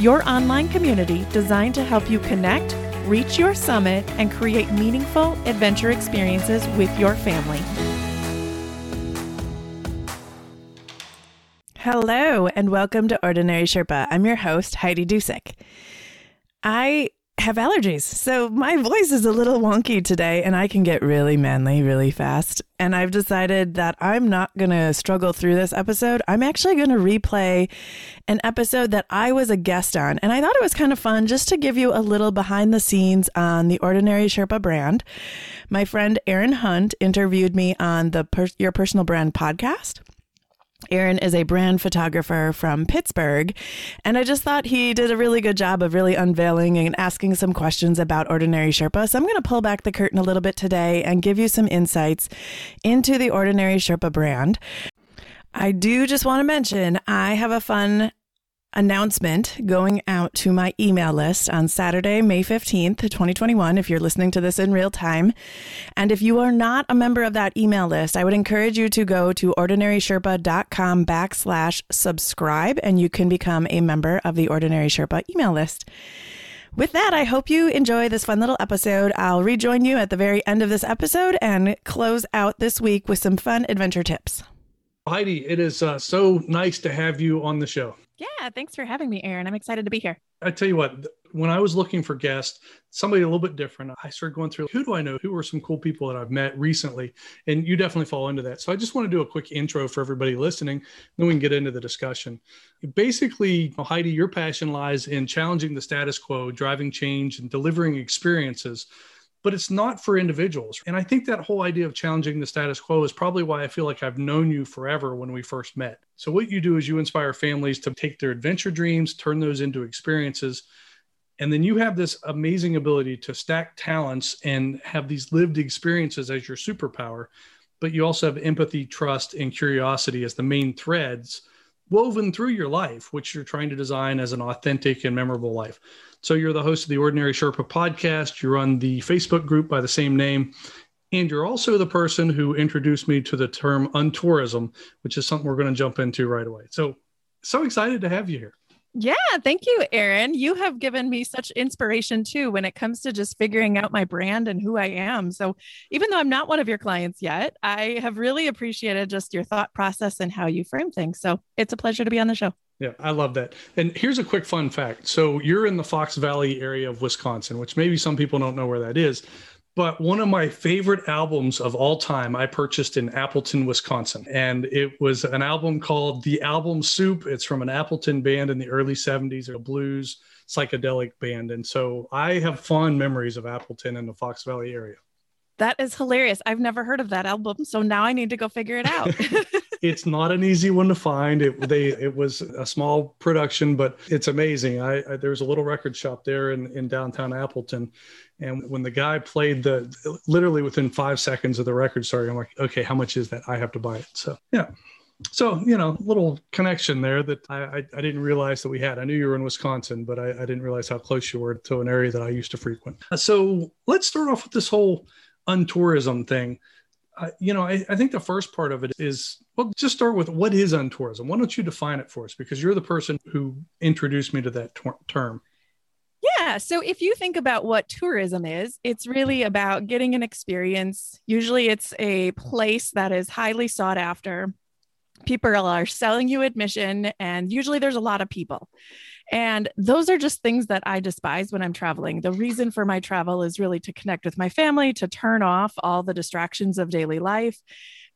your online community designed to help you connect, reach your summit, and create meaningful adventure experiences with your family. Hello, and welcome to Ordinary Sherpa. I'm your host, Heidi Dusick. I have allergies, so my voice is a little wonky today, and I can get really manly really fast. And I've decided that I'm not going to struggle through this episode. I'm actually going to replay an episode that I was a guest on. And I thought it was kind of fun just to give you a little behind the scenes on the Ordinary Sherpa brand. My friend Aaron Hunt interviewed me on the Your Personal Brand podcast. Aaron is a brand photographer from Pittsburgh, and I just thought he did a really good job of really unveiling and asking some questions about Ordinary Sherpa. So I'm going to pull back the curtain a little bit today and give you some insights into the Ordinary Sherpa brand. I do just want to mention I have a fun announcement going out to my email list on Saturday, May 15th, 2021, if you're listening to this in real time. And if you are not a member of that email list, I would encourage you to go to ordinarysherpa.com/subscribe, and you can become a member of the Ordinary Sherpa email list. With that, I hope you enjoy this fun little episode. I'll rejoin you at the very end of this episode and close out this week with some fun adventure tips. Heidi, it is so nice to have you on the show. Yeah, thanks for having me, Aaron. I'm excited to be here. I tell you what, when I was looking for guests, somebody a little bit different, I started going through, who do I know? Who are some cool people that I've met recently? And you definitely fall into that. So I just want to do a quick intro for everybody listening, then we can get into the discussion. Basically, Heidi, your passion lies in challenging the status quo, driving change, and delivering experiences. But it's not for individuals. And I think that whole idea of challenging the status quo is probably why I feel like I've known you forever when we first met. So what you do is you inspire families to take their adventure dreams, turn those into experiences. And then you have this amazing ability to stack talents and have these lived experiences as your superpower. But you also have empathy, trust, and curiosity as the main threads woven through your life, which you're trying to design as an authentic and memorable life. So you're the host of the Ordinary Sherpa podcast. You run the Facebook group by the same name. And you're also the person who introduced me to the term untourism, which is something we're going to jump into right away. So excited to have you here. Yeah, thank you, Aaron. You have given me such inspiration too, when it comes to just figuring out my brand and who I am. So even though I'm not one of your clients yet, I have really appreciated just your thought process and how you frame things. So it's a pleasure to be on the show. Yeah, I love that. And here's a quick fun fact. So you're in the Fox Valley area of Wisconsin, which maybe some people don't know where that is. But one of my favorite albums of all time, I purchased in Appleton, Wisconsin. And it was an album called The Album Soup. It's from an Appleton band in the early 70s, a blues psychedelic band. And so I have fond memories of Appleton and the Fox Valley area. That is hilarious. I've never heard of that album. So now I need to go figure it out. It's not an easy one to find. It was a small production, but it's amazing. There was a little record shop there in downtown Appleton. And when the guy played literally within 5 seconds of the record starting, I'm like, okay, how much is that? I have to buy it. So, yeah. So, little connection there that I didn't realize that we had. I knew you were in Wisconsin, but I didn't realize how close you were to an area that I used to frequent. So let's start off with this whole untourism thing. I think the first part of it is, well, just start with what is untourism? Why don't you define it for us? Because you're the person who introduced me to that term. Yeah. So if you think about what tourism is, it's really about getting an experience. Usually it's a place that is highly sought after. People are selling you admission, and usually there's a lot of people. And those are just things that I despise when I'm traveling. The reason for my travel is really to connect with my family, to turn off all the distractions of daily life.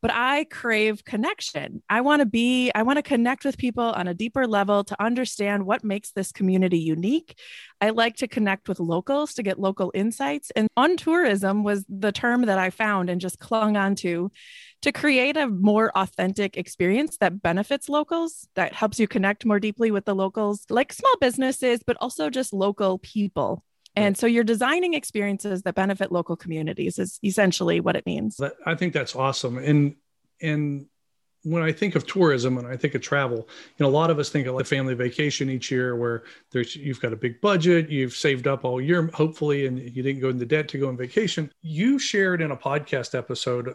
But I crave connection. I want to connect with people on a deeper level to understand what makes this community unique. I like to connect with locals to get local insights. And untourism was the term that I found and just clung onto to create a more authentic experience that benefits locals, that helps you connect more deeply with the locals, like small businesses, but also just local people. And so you're designing experiences that benefit local communities is essentially what it means. I think that's awesome. And when I think of tourism and I think of travel, you know, a lot of us think of like family vacation each year where there's, you've got a big budget, you've saved up all year, hopefully, and you didn't go into debt to go on vacation. You shared in a podcast episode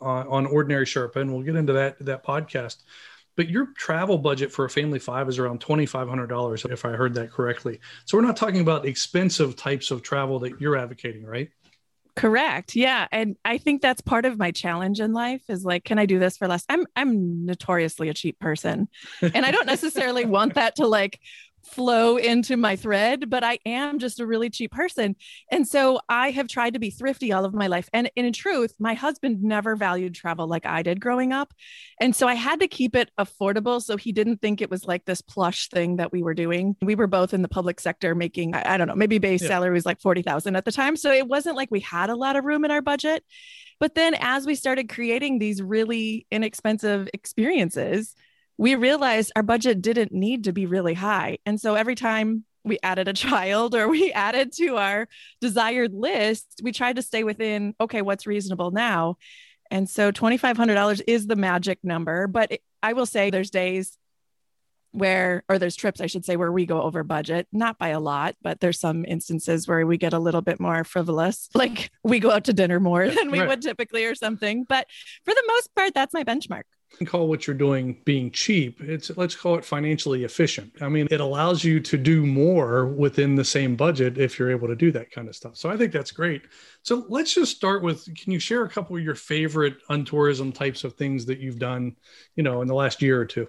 on Ordinary Sherpa, and we'll get into that podcast, but your travel budget for a family five is around $2,500, if I heard that correctly. So we're not talking about expensive types of travel that you're advocating, right? Correct. Yeah. And I think that's part of my challenge in life is like, can I do this for less? I'm notoriously a cheap person, and I don't necessarily want that to like flow into my thread, but I am just a really cheap person. And so I have tried to be thrifty all of my life. And in truth, my husband never valued travel like I did growing up. And so I had to keep it affordable. So he didn't think it was like this plush thing that we were doing. We were both in the public sector making, I don't know, maybe base salary was like $40,000 at the time. So it wasn't like we had a lot of room in our budget. But then as we started creating these really inexpensive experiences, we realized our budget didn't need to be really high. And so every time we added a child or we added to our desired list, we tried to stay within, okay, what's reasonable now? And so $2,500 is the magic number. But I will say there's days where, or there's trips, I should say, where we go over budget, not by a lot, but there's some instances where we get a little bit more frivolous. Like we go out to dinner more than we would typically or something. But for the most part, that's my benchmark. Call what you're doing being cheap. Let's call it financially efficient. I mean, it allows you to do more within the same budget if you're able to do that kind of stuff. So I think that's great. So let's just start with, can you share a couple of your favorite untourism types of things that you've done, you know, in the last year or two?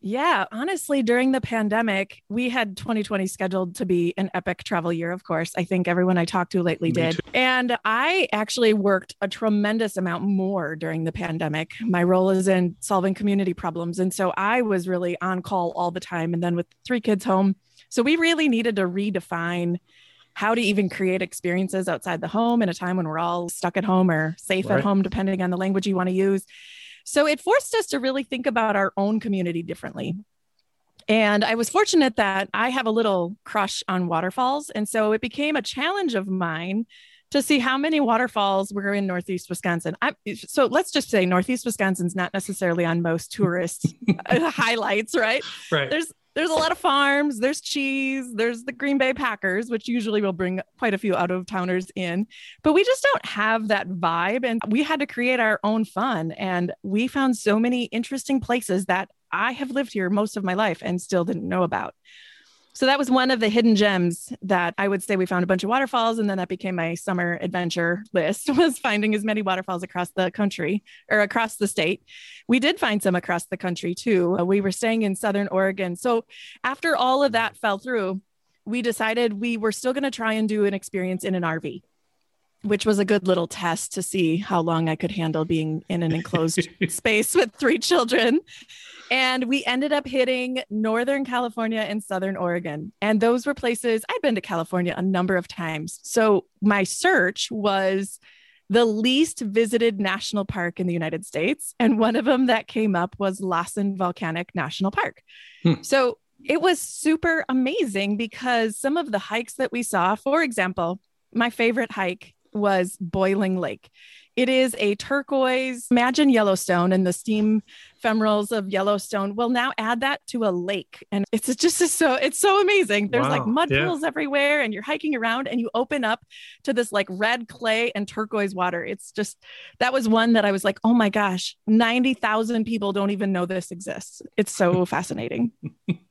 Yeah, honestly, during the pandemic, we had 2020 scheduled to be an epic travel year, of course. I think everyone I talked to lately did. And I actually worked a tremendous amount more during the pandemic. My role is in solving community problems. And so I was really on call all the time. And then with three kids home, so we really needed to redefine how to even create experiences outside the home in a time when we're all stuck at home or safe at home, depending on the language you want to use. So it forced us to really think about our own community differently. And I was fortunate that I have a little crush on waterfalls. And so it became a challenge of mine to see how many waterfalls were in Northeast Wisconsin. So let's just say Northeast Wisconsin's not necessarily on most tourist highlights, right? Right. There's a lot of farms, there's cheese, there's the Green Bay Packers, which usually will bring quite a few out of towners in, but we just don't have that vibe. And we had to create our own fun. And we found so many interesting places that I have lived here most of my life and still didn't know about. So that was one of the hidden gems that I would say we found a bunch of waterfalls. And then that became my summer adventure list, was finding as many waterfalls across the country or across the state. We did find some across the country too. We were staying in Southern Oregon. So after all of that fell through, we decided we were still going to try and do an experience in an RV, which was a good little test to see how long I could handle being in an enclosed space with three children. And we ended up hitting Northern California and Southern Oregon. And those were places, I'd been to California a number of times. So my search was the least visited national park in the United States. And one of them that came up was Lassen Volcanic National Park. So it was super amazing because some of the hikes that we saw, for example, my favorite hike was Boiling Lake. It is a turquoise, imagine Yellowstone and the steam femorals of Yellowstone. Well, now add that to a lake. And it's just it's so amazing. There's like mud pools everywhere and you're hiking around and you open up to this like red clay and turquoise water. It's just, that was one that I was like, oh my gosh, 90,000 people don't even know this exists. It's so fascinating.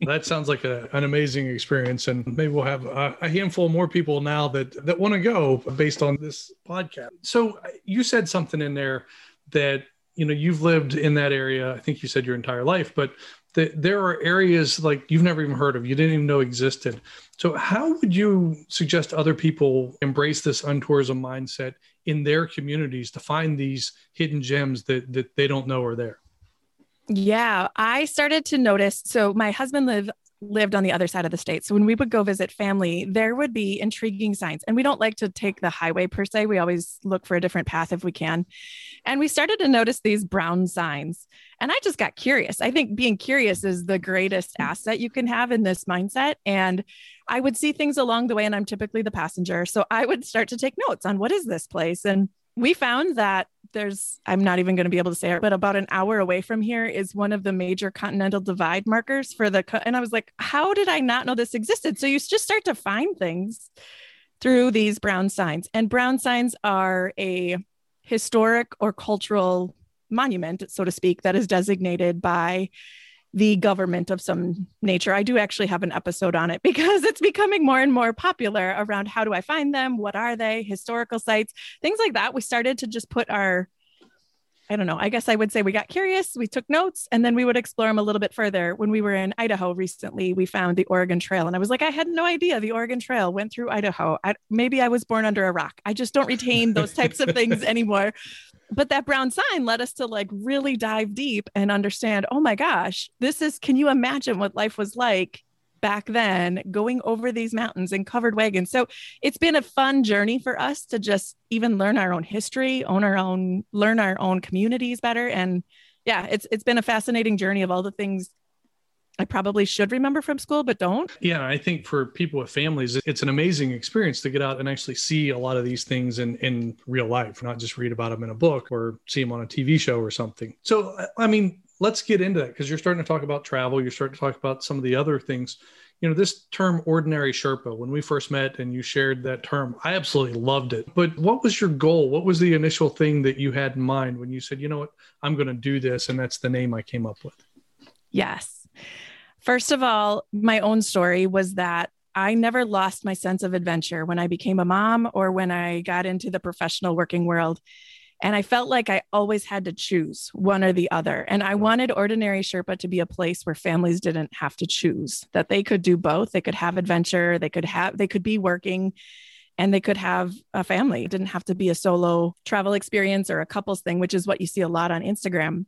That sounds like an amazing experience. And maybe we'll have a handful more people now that want to go based on this podcast. So you said something in there that, you know, you've lived in that area. I think you said your entire life, but there are areas like you've never even heard of, you didn't even know existed. So how would you suggest other people embrace this untourism mindset in their communities to find these hidden gems that they don't know are there? Yeah, I started to notice. So my husband lived on the other side of the state. So when we would go visit family, there would be intriguing signs. And we don't like to take the highway per se. We always look for a different path if we can. And we started to notice these brown signs. And I just got curious. I think being curious is the greatest asset you can have in this mindset. And I would see things along the way, and I'm typically the passenger. So I would start to take notes on what is this place. And we found that there's, I'm not even going to be able to say it, but about an hour away from here is one of the major continental divide markers for the, and I was like, how did I not know this existed? So you just start to find things through these brown signs, and brown signs are a historic or cultural monument, so to speak, that is designated by the government of some nature. I do actually have an episode on it because it's becoming more and more popular around how do I find them? What are they? Historical sites, things like that. We started to just put our, I don't know, I guess I would say we got curious, we took notes, and then we would explore them a little bit further. When we were in Idaho recently, we found the Oregon Trail. And I was like, I had no idea the Oregon Trail went through Idaho. Maybe I was born under a rock. I just don't retain those types of things anymore. But that brown sign led us to like really dive deep and understand, oh my gosh, this is, can you imagine what life was like back then going over these mountains in covered wagons? So it's been a fun journey for us to just even learn our own history, learn our own communities better. And yeah, it's been a fascinating journey of all the things I probably should remember from school, but don't. Yeah, I think for people with families, it's an amazing experience to get out and actually see a lot of these things in real life, not just read about them in a book or see them on a TV show or something. So, I mean, let's get into that because you're starting to talk about travel. You're starting to talk about some of the other things. You know, this term ordinary Sherpa, when we first met and you shared that term, I absolutely loved it. But what was your goal? What was the initial thing that you had in mind when you said, you know what, I'm going to do this? And that's the name I came up with. Yes. First of all, my own story was that I never lost my sense of adventure when I became a mom or when I got into the professional working world. And I felt like I always had to choose one or the other. And I wanted Ordinary Sherpa to be a place where families didn't have to choose, that they could do both. They could have adventure, they could be working, and they could have a family. It didn't have to be a solo travel experience or a couples thing, which is what you see a lot on Instagram.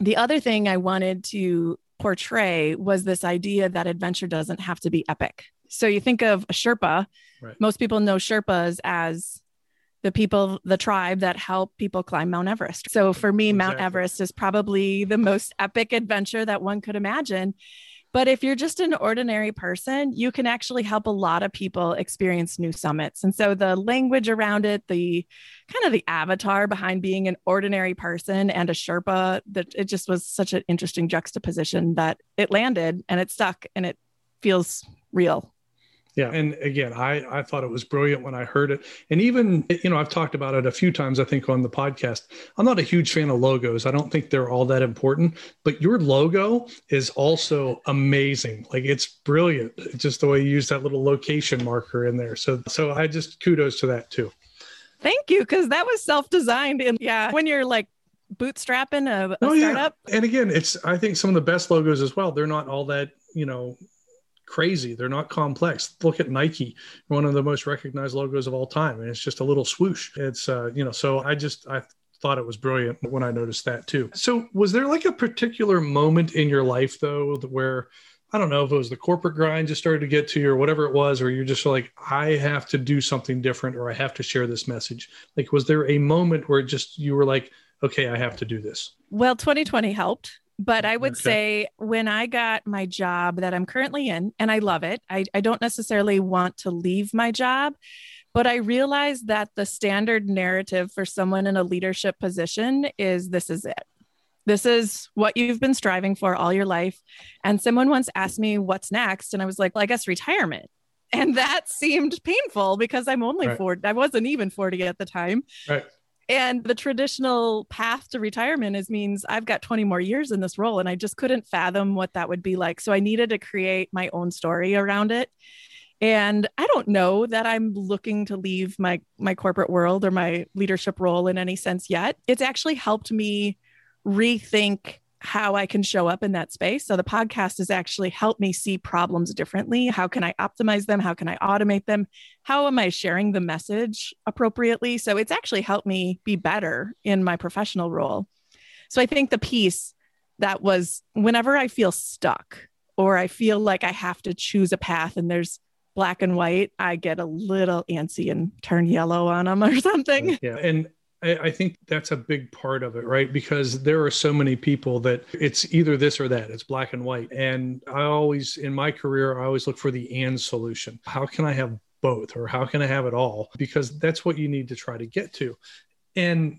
The other thing I wanted to portray was this idea that adventure doesn't have to be epic. So you think of a Sherpa, right? Most people know Sherpas as the tribe that help people climb Mount Everest. So for me, Mount Everest is probably the most epic adventure that one could imagine. But if you're just an ordinary person, you can actually help a lot of people experience new summits. And so the language around it, the kind of the avatar behind being an ordinary person and a Sherpa, that it just was such an interesting juxtaposition that it landed and it stuck and it feels real. Yeah. And again, I thought it was brilliant when I heard it. And even, you know, I've talked about it a few times, I think, on the podcast. I'm not a huge fan of logos. I don't think they're all that important, but your logo is also amazing. Like, it's brilliant. It's just the way you use that little location marker in there. So I just kudos to that too. Thank you. Cause that was self-designed. And yeah, when you're like bootstrapping a startup. Yeah. And again, I think some of the best logos as well, they're not all that, you know, crazy. They're not complex. Look at Nike, one of the most recognized logos of all time. And it's just a little swoosh. It's, you know, so I thought it was brilliant when I noticed that too. So was there like a particular moment in your life though, where, I don't know if it was the corporate grind just started to get to you or whatever it was, or you're just like, I have to do something different, or I have to share this message. Like, was there a moment where just, you were like, okay, I have to do this? Well, 2020 helped. But I would say when I got my job that I'm currently in, and I love it, I don't necessarily want to leave my job, but I realized that the standard narrative for someone in a leadership position is, this is it. This is what you've been striving for all your life. And someone once asked me, what's next? And I was like, well, I guess retirement. And that seemed painful because I'm only 40. I wasn't even 40 at the time. Right. And the traditional path to retirement means I've got 20 more years in this role, and I just couldn't fathom what that would be like. So I needed to create my own story around it. And I don't know that I'm looking to leave my corporate world or my leadership role in any sense yet. It's actually helped me rethink how I can show up in that space. So the podcast has actually helped me see problems differently. How can I optimize them? How can I automate them? How am I sharing the message appropriately? So it's actually helped me be better in my professional role. So I think the piece that was, whenever I feel stuck or I feel like I have to choose a path and there's black and white, I get a little antsy and turn yellow on them or something. Yeah. And I think that's a big part of it, right? Because there are so many people that it's either this or that. It's black and white. And I always, in my career, I always look for the and solution. How can I have both, or how can I have it all? Because that's what you need to try to get to. And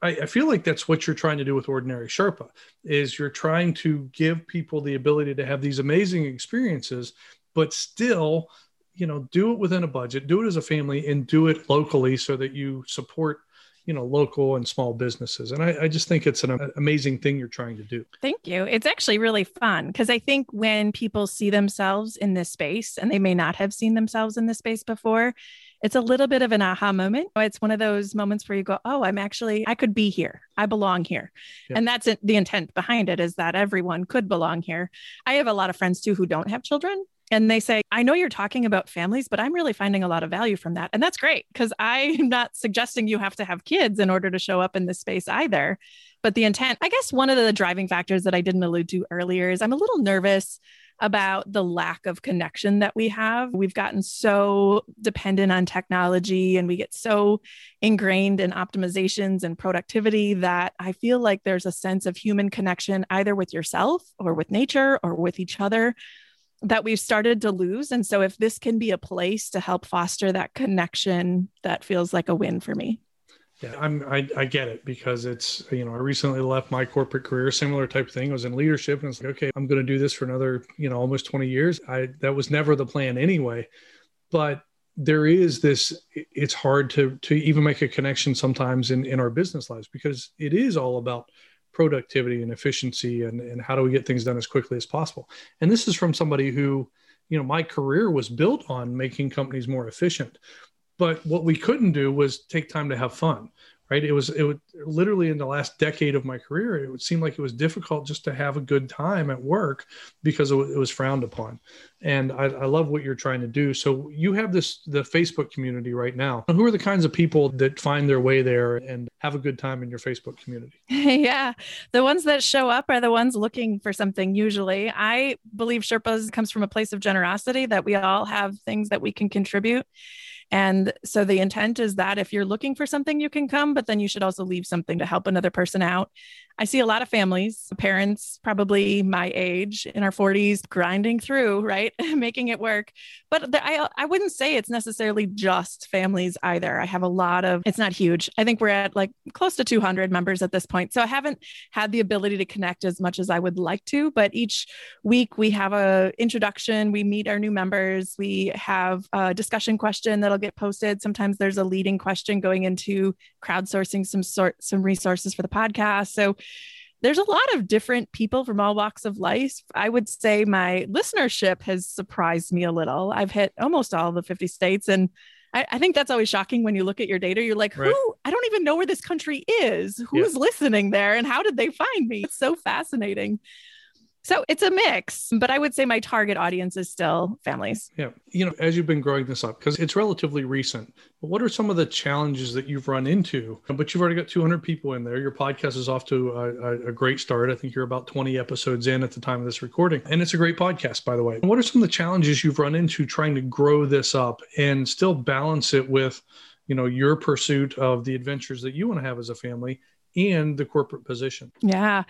I feel like that's what you're trying to do with Ordinary Sherpa, is you're trying to give people the ability to have these amazing experiences, but still, you know, do it within a budget, do it as a family, and do it locally so that you support, you know, local and small businesses. And I just think it's an amazing thing you're trying to do. Thank you. It's actually really fun, because I think when people see themselves in this space, and they may not have seen themselves in this space before, it's a little bit of an aha moment. It's one of those moments where you go, oh, I could be here. I belong here. Yeah. And that's the intent behind it, is that everyone could belong here. I have a lot of friends too who don't have children. And they say, I know you're talking about families, but I'm really finding a lot of value from that. And that's great, because I'm not suggesting you have to have kids in order to show up in this space either. But the intent, I guess one of the driving factors that I didn't allude to earlier is I'm a little nervous about the lack of connection that we have. We've gotten so dependent on technology, and we get so ingrained in optimizations and productivity that I feel like there's a sense of human connection, either with yourself or with nature or with each other, that we've started to lose. And so if this can be a place to help foster that connection, that feels like a win for me. Yeah, I get it, because it's, you know, I recently left my corporate career, similar type of thing. I was in leadership, and it's like, okay, I'm going to do this for another, you know, almost 20 years. That was never the plan anyway, but there is this, it's hard to even make a connection sometimes in our business lives, because it is all about productivity and efficiency and how do we get things done as quickly as possible. And this is from somebody who, you know, my career was built on making companies more efficient, but what we couldn't do was take time to have fun, right? It would literally, in the last decade of my career, it would seem like it was difficult just to have a good time at work, because it was frowned upon. And I love what you're trying to do. So you have the Facebook community right now. Who are the kinds of people that find their way there and have a good time in your Facebook community? Yeah. The ones that show up are the ones looking for something. Usually, I believe Sherpas comes from a place of generosity, that we all have things that we can contribute. And so the intent is that if you're looking for something, you can come, but then you should also leave something to help another person out. I see a lot of families, parents, probably my age in our 40s, grinding through, right? Making it work. But I wouldn't say it's necessarily just families either. I have a lot of, it's not huge. I think we're at like close to 200 members at this point. So I haven't had the ability to connect as much as I would like to, but each week we have a introduction. We meet our new members. We have a discussion question that'll get posted. Sometimes there's a leading question going into crowdsourcing some resources for the podcast. So there's a lot of different people from all walks of life. I would say my listenership has surprised me a little. I've hit almost all the 50 states. And I think that's always shocking when you look at your data. You're like, right. Who? I don't even know where this country is. Who's listening there? And how did they find me? It's so fascinating. So it's a mix, but I would say my target audience is still families. Yeah. You know, as you've been growing this up, because it's relatively recent, but what are some of the challenges that you've run into? But you've already got 200 people in there. Your podcast is off to a great start. I think you're about 20 episodes in at the time of this recording. And it's a great podcast, by the way. What are some of the challenges you've run into trying to grow this up and still balance it with, you know, your pursuit of the adventures that you want to have as a family and the corporate position? Yeah.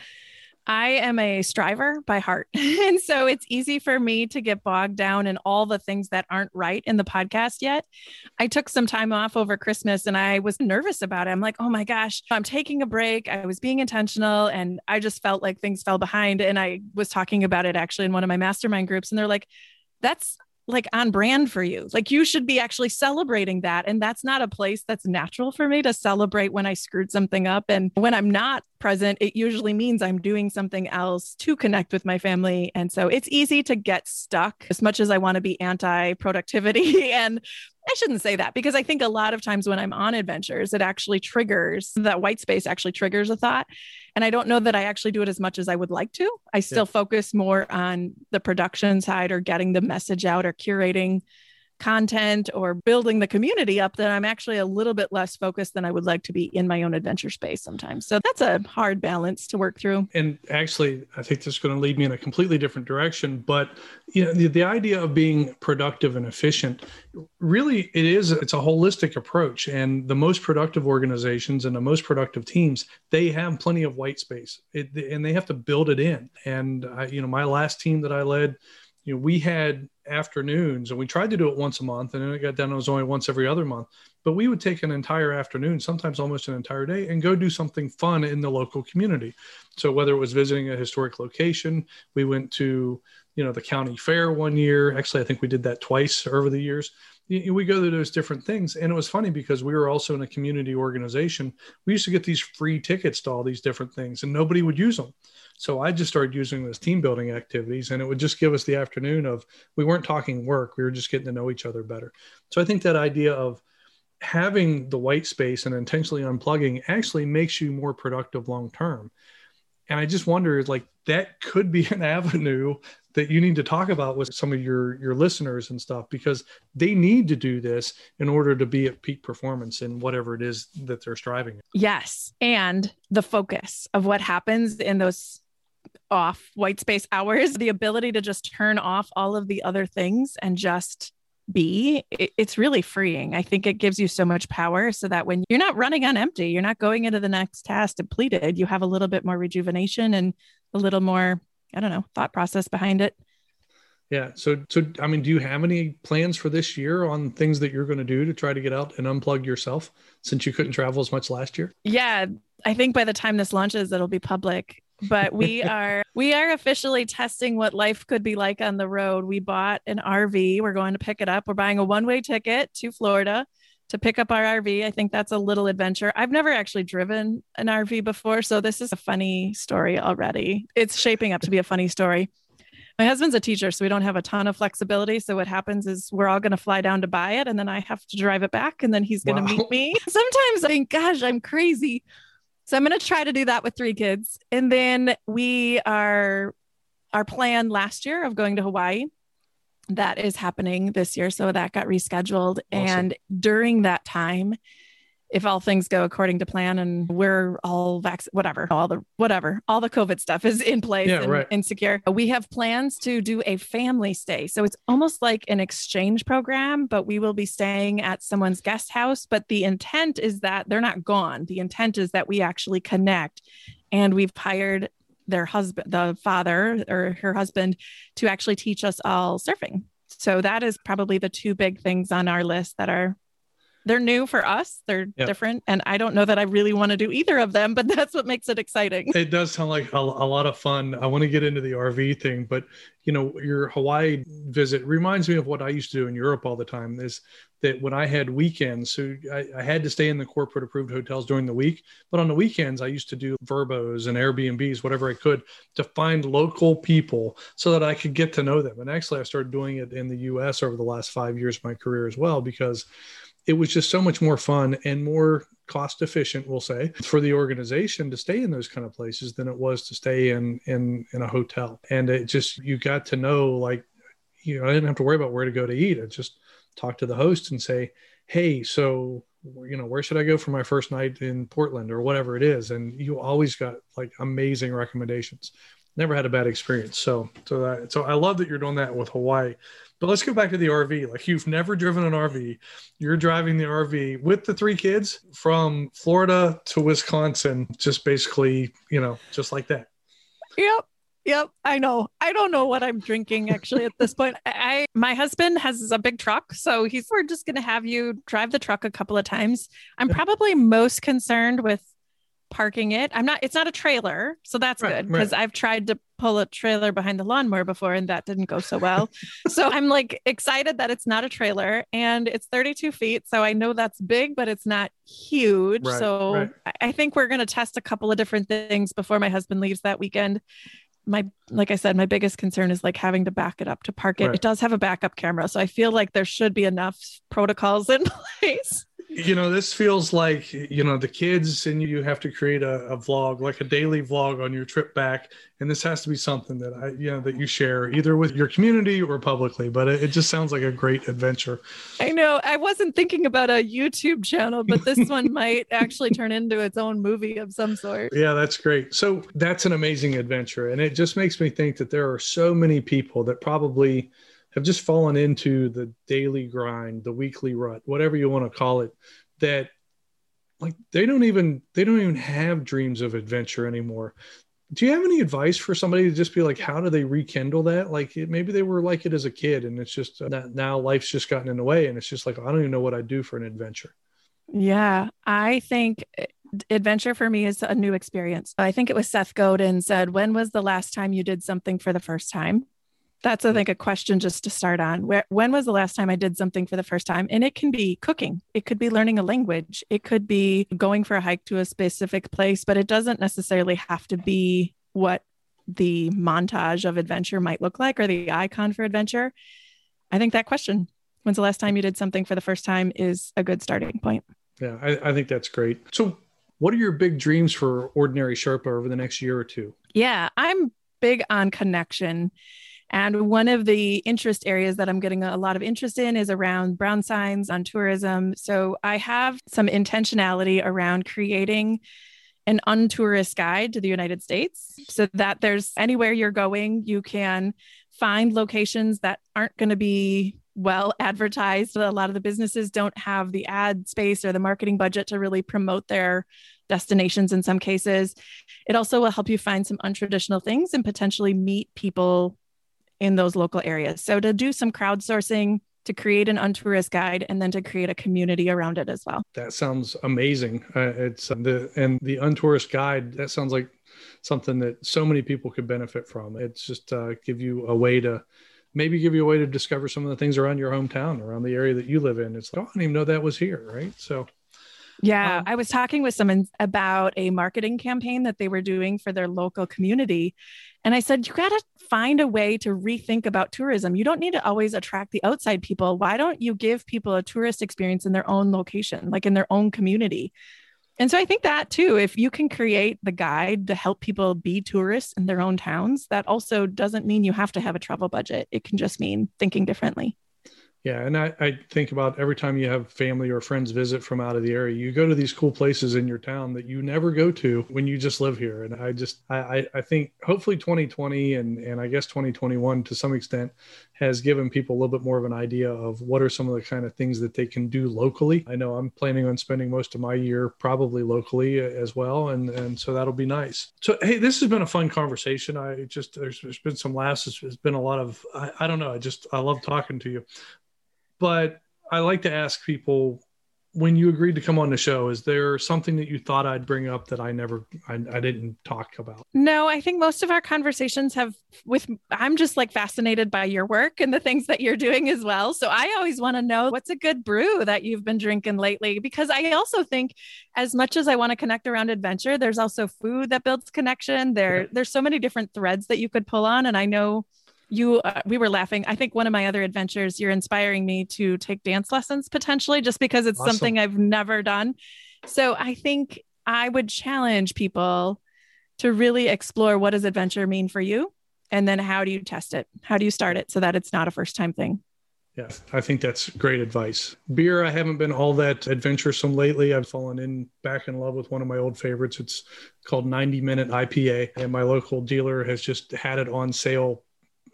I am a striver by heart. And so it's easy for me to get bogged down in all the things that aren't right in the podcast yet. I took some time off over Christmas and I was nervous about it. I'm like, oh my gosh, I'm taking a break. I was being intentional and I just felt like things fell behind. And I was talking about it actually in one of my mastermind groups. And they're like, that's like on brand for you. Like you should be actually celebrating that. And that's not a place that's natural for me to celebrate when I screwed something up. And when I'm not present, it usually means I'm doing something else to connect with my family. And so it's easy to get stuck. As much as I want to be anti-productivity, and I shouldn't say that, because I think a lot of times when I'm on adventures, it actually triggers that white space, actually triggers a thought. And I don't know that I actually do it as much as I would like to. I still focus more on the production side or getting the message out or curating content or building the community up, then I'm actually a little bit less focused than I would like to be in my own adventure space sometimes. So that's a hard balance to work through. And actually, I think this is going to lead me in a completely different direction. But you know, the idea of being productive and efficient, really, it's a holistic approach. And the most productive organizations and the most productive teams, they have plenty of white space, and they have to build it in. And my last team that I led, we had afternoons, and we tried to do it once a month, and then it got down, it was only once every other month, but we would take an entire afternoon, sometimes almost an entire day, and go do something fun in the local community. So whether it was visiting a historic location, we went to, the county fair one year. Actually, I think we did that twice over the years. We go to those different things. And it was funny because we were also in a community organization. We used to get these free tickets to all these different things, and nobody would use them. So I just started using those team building activities, and it would just give us the afternoon of, we weren't talking work. We were just getting to know each other better. So I think that idea of having the white space and intentionally unplugging actually makes you more productive long-term. And I just wonder, that could be an avenue that you need to talk about with some of your listeners and stuff, because they need to do this in order to be at peak performance in whatever it is that they're striving at. Yes. And the focus of what happens in those off white space hours, the ability to just turn off all of the other things and just be, it's really freeing. I think it gives you so much power so that when you're not running on empty, you're not going into the next task depleted, you have a little bit more rejuvenation and a little more, thought process behind it. Yeah. So, do you have any plans for this year on things that you're going to do to try to get out and unplug yourself, since you couldn't travel as much last year? Yeah. I think by the time this launches, it'll be public, but we are officially testing what life could be like on the road. We bought an RV. We're going to pick it up. We're buying a one-way ticket to Florida to pick up our RV. I think that's a little adventure. I've never actually driven an RV before, so this is a funny story already. It's shaping up to be a funny story. My husband's a teacher, so we don't have a ton of flexibility. So what happens is we're all going to fly down to buy it, and then I have to drive it back, and then he's going to meet me. Sometimes I think, gosh, I'm crazy. So I'm going to try to do that with three kids. And then our plan last year of going to Hawaii, that is happening this year. So that got rescheduled. Awesome. And during that time, if all things go according to plan and we're all all the COVID stuff is in place and secure, we have plans to do a family stay. So it's almost like an exchange program, but we will be staying at someone's guest house. But the intent is that they're not gone. The intent is that we actually connect, and we've hired their husband, the father or her husband, to actually teach us all surfing. So that is probably the two big things on our list that are, they're new for us. They're different. And I don't know that I really want to do either of them, but that's what makes it exciting. It does sound like a lot of fun. I want to get into the RV thing, but your Hawaii visit reminds me of what I used to do in Europe all the time, is that when I had weekends, so I had to stay in the corporate approved hotels during the week, but on the weekends, I used to do Verbos and Airbnbs, whatever I could, to find local people so that I could get to know them. And actually, I started doing it in the US over the last 5 years of my career as well, because it was just so much more fun and more cost efficient, we'll say, for the organization to stay in those kind of places than it was to stay in a hotel. And it just, you got to know, I didn't have to worry about where to go to eat. I just talked to the host and say, hey, so, where should I go for my first night in Portland or whatever it is? And you always got amazing recommendations. Never had a bad experience. So I love that you're doing that with Hawaii. But let's go back to the RV. You've never driven an RV. You're driving the RV with the three kids from Florida to Wisconsin, just basically, just like that. Yep. Yep. I know. I don't know what I'm drinking actually at this point. My husband has a big truck, so we're just going to have you drive the truck a couple of times. I'm probably most concerned with parking it. It's not a trailer. So that's good, because I've tried to pull a trailer behind the lawnmower before and that didn't go so well. So I'm excited that it's not a trailer, and it's 32 feet. So I know that's big, but it's not huge. So I think we're going to test a couple of different things before my husband leaves that weekend. My biggest concern is having to back it up to park it. Right. It does have a backup camera. So I feel there should be enough protocols in place. You know, this feels like, you know, the kids and you have to create a vlog, like a daily vlog on your trip back. And this has to be something that I, you know, that you share either with your community or publicly, but it just sounds like a great adventure. I know. I wasn't thinking about a YouTube channel, but this one might actually turn into its own movie of some sort. Yeah, that's great. So that's an amazing adventure. And it just makes me think that there are so many people that probably have just fallen into the daily grind, the weekly rut, whatever you want to call it, that like they don't even have dreams of adventure anymore. Do you have any advice for somebody to just be like, how do they rekindle that? Like maybe they were like it as a kid and it's just now life's just gotten in the way and it's just like, I don't even know what I do for an adventure. Yeah, I think adventure for me is a new experience. I think it was Seth Godin said, when was the last time you did something for the first time? That's, I think, a question just to start on. When was the last time I did something for the first time? And it can be cooking. It could be learning a language. It could be going for a hike to a specific place, but it doesn't necessarily have to be what the montage of adventure might look like or the icon for adventure. I think that question, when's the last time you did something for the first time, is a good starting point. Yeah, I think that's great. So what are your big dreams for Ordinary Sherpa over the next year or two? Yeah, I'm big on connection. And one of the interest areas that I'm getting a lot of interest in is around brown signs on tourism. So I have some intentionality around creating an untourist guide to the United States so that there's anywhere you're going, you can find locations that aren't going to be well advertised. A lot of the businesses don't have the ad space or the marketing budget to really promote their destinations in some cases. It also will help you find some untraditional things and potentially meet people in those local areas. So to do some crowdsourcing, to create an untourist guide, and then to create a community around it as well. That sounds amazing. The untourist guide, that sounds like something that so many people could benefit from. It's just give you a way to discover some of the things around your hometown, around the area that you live in. It's like, oh, I didn't even know that was here, right? So yeah, I was talking with someone about a marketing campaign that they were doing for their local community. And I said, you got to find a way to rethink about tourism. You don't need to always attract the outside people. Why don't you give people a tourist experience in their own location, like in their own community? And so I think that too, if you can create the guide to help people be tourists in their own towns, that also doesn't mean you have to have a travel budget. It can just mean thinking differently. Yeah. And I think about every time you have family or friends visit from out of the area, you go to these cool places in your town that you never go to when you just live here. And I think hopefully 2020 and I guess 2021 to some extent has given people a little bit more of an idea of what are some of the kind of things that they can do locally. I know I'm planning on spending most of my year probably locally as well. And so that'll be nice. So, hey, this has been a fun conversation. There's been some laughs. There's been a lot of, I don't know. I love talking to you. But I like to ask people, when you agreed to come on the show, is there something that you thought I'd bring up that I didn't talk about? No, I think most of our conversations I'm just like fascinated by your work and the things that you're doing as well. So I always want to know what's a good brew that you've been drinking lately, because I also think as much as I want to connect around adventure, there's also food that builds connection. There's so many different threads that you could pull on. And I know we were laughing. I think one of my other adventures, you're inspiring me to take dance lessons potentially, just because it's something I've never done. So I think I would challenge people to really explore, what does adventure mean for you? And then how do you test it? How do you start it so that it's not a first time thing? Yeah, I think that's great advice. Beer, I haven't been all that adventuresome lately. I've fallen back in love with one of my old favorites. It's called 90 Minute IPA. And my local dealer has just had it on sale.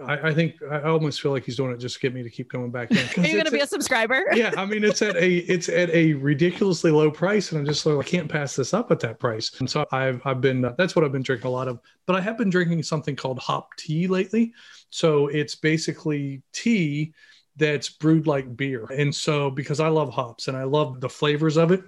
I think I almost feel like he's doing it just to get me to keep coming back in. Are you going to be a subscriber? Yeah. I mean, it's at a ridiculously low price, and I'm just like, I can't pass this up at that price. And so that's what I've been drinking a lot of, but I have been drinking something called hop tea lately. So it's basically tea that's brewed like beer. And so, because I love hops and I love the flavors of it.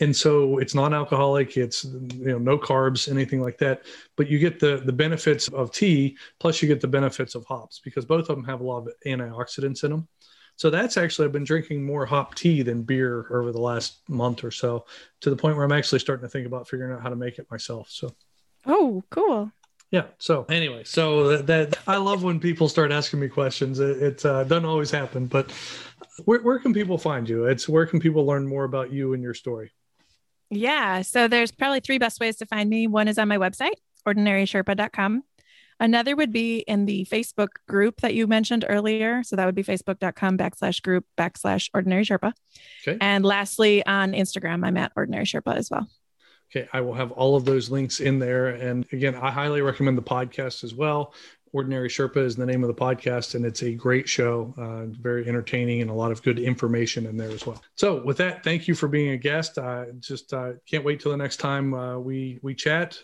And so it's non-alcoholic, it's, you know, no carbs, anything like that, but you get the benefits of tea, plus you get the benefits of hops, because both of them have a lot of antioxidants in them. So that's actually, I've been drinking more hop tea than beer over the last month or so, to the point where I'm actually starting to think about figuring out how to make it myself. So. Oh, cool. Yeah. So anyway, so that I love when people start asking me questions. It doesn't always happen, but Where can people find you? Where can people learn more about you and your story? Yeah. So there's probably three best ways to find me. One is on my website, ordinarysherpa.com. Another would be in the Facebook group that you mentioned earlier. So that would be facebook.com/group/ordinarysherpa. Okay. And lastly, on Instagram, I'm at ordinarysherpa as well. Okay. I will have all of those links in there. And again, I highly recommend the podcast as well. Ordinary Sherpa is the name of the podcast, and it's a great show, very entertaining, and a lot of good information in there as well. So with that, thank you for being a guest. I just can't wait till the next time we chat.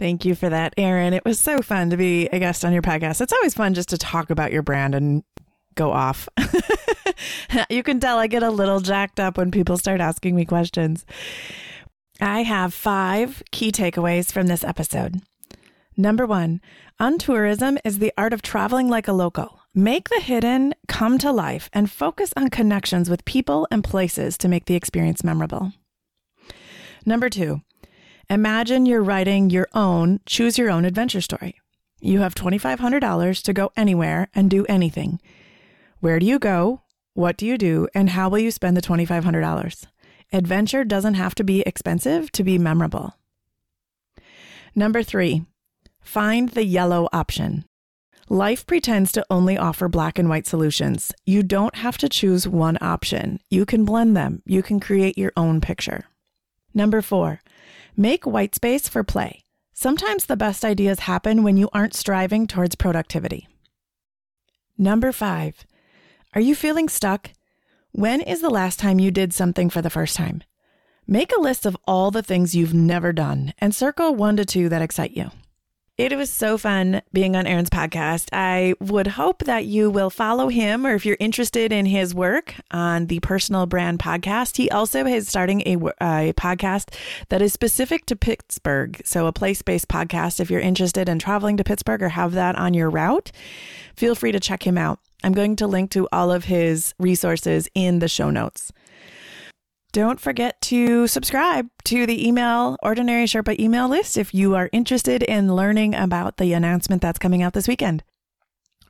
Thank you for that, Aaron. It was so fun to be a guest on your podcast. It's always fun just to talk about your brand and go off. You can tell I get a little jacked up when people start asking me questions. I have 5 key takeaways from this episode. Number 1, untourism is the art of traveling like a local. Make the hidden come to life and focus on connections with people and places to make the experience memorable. Number 2, imagine you're writing your own choose your own adventure story. You have $2,500 to go anywhere and do anything. Where do you go? What do you do? And how will you spend the $2,500? Adventure doesn't have to be expensive to be memorable. Number 3, find the yellow option. Life pretends to only offer black and white solutions. You don't have to choose one option. You can blend them. You can create your own picture. Number 4, make white space for play. Sometimes the best ideas happen when you aren't striving towards productivity. Number 5, are you feeling stuck? When is the last time you did something for the first time? Make a list of all the things you've never done and circle 1 to 2 that excite you. It was so fun being on Aaron's podcast. I would hope that you will follow him, or if you're interested in his work, on the Personal Brand Podcast. He also is starting a podcast that is specific to Pittsburgh. So a place-based podcast. If you're interested in traveling to Pittsburgh or have that on your route, feel free to check him out. I'm going to link to all of his resources in the show notes. Don't forget to subscribe to the Ordinary Sherpa email list if you are interested in learning about the announcement that's coming out this weekend.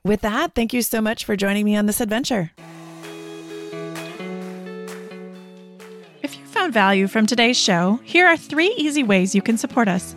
With that, thank you so much for joining me on this adventure. If you found value from today's show, here are 3 easy ways you can support us.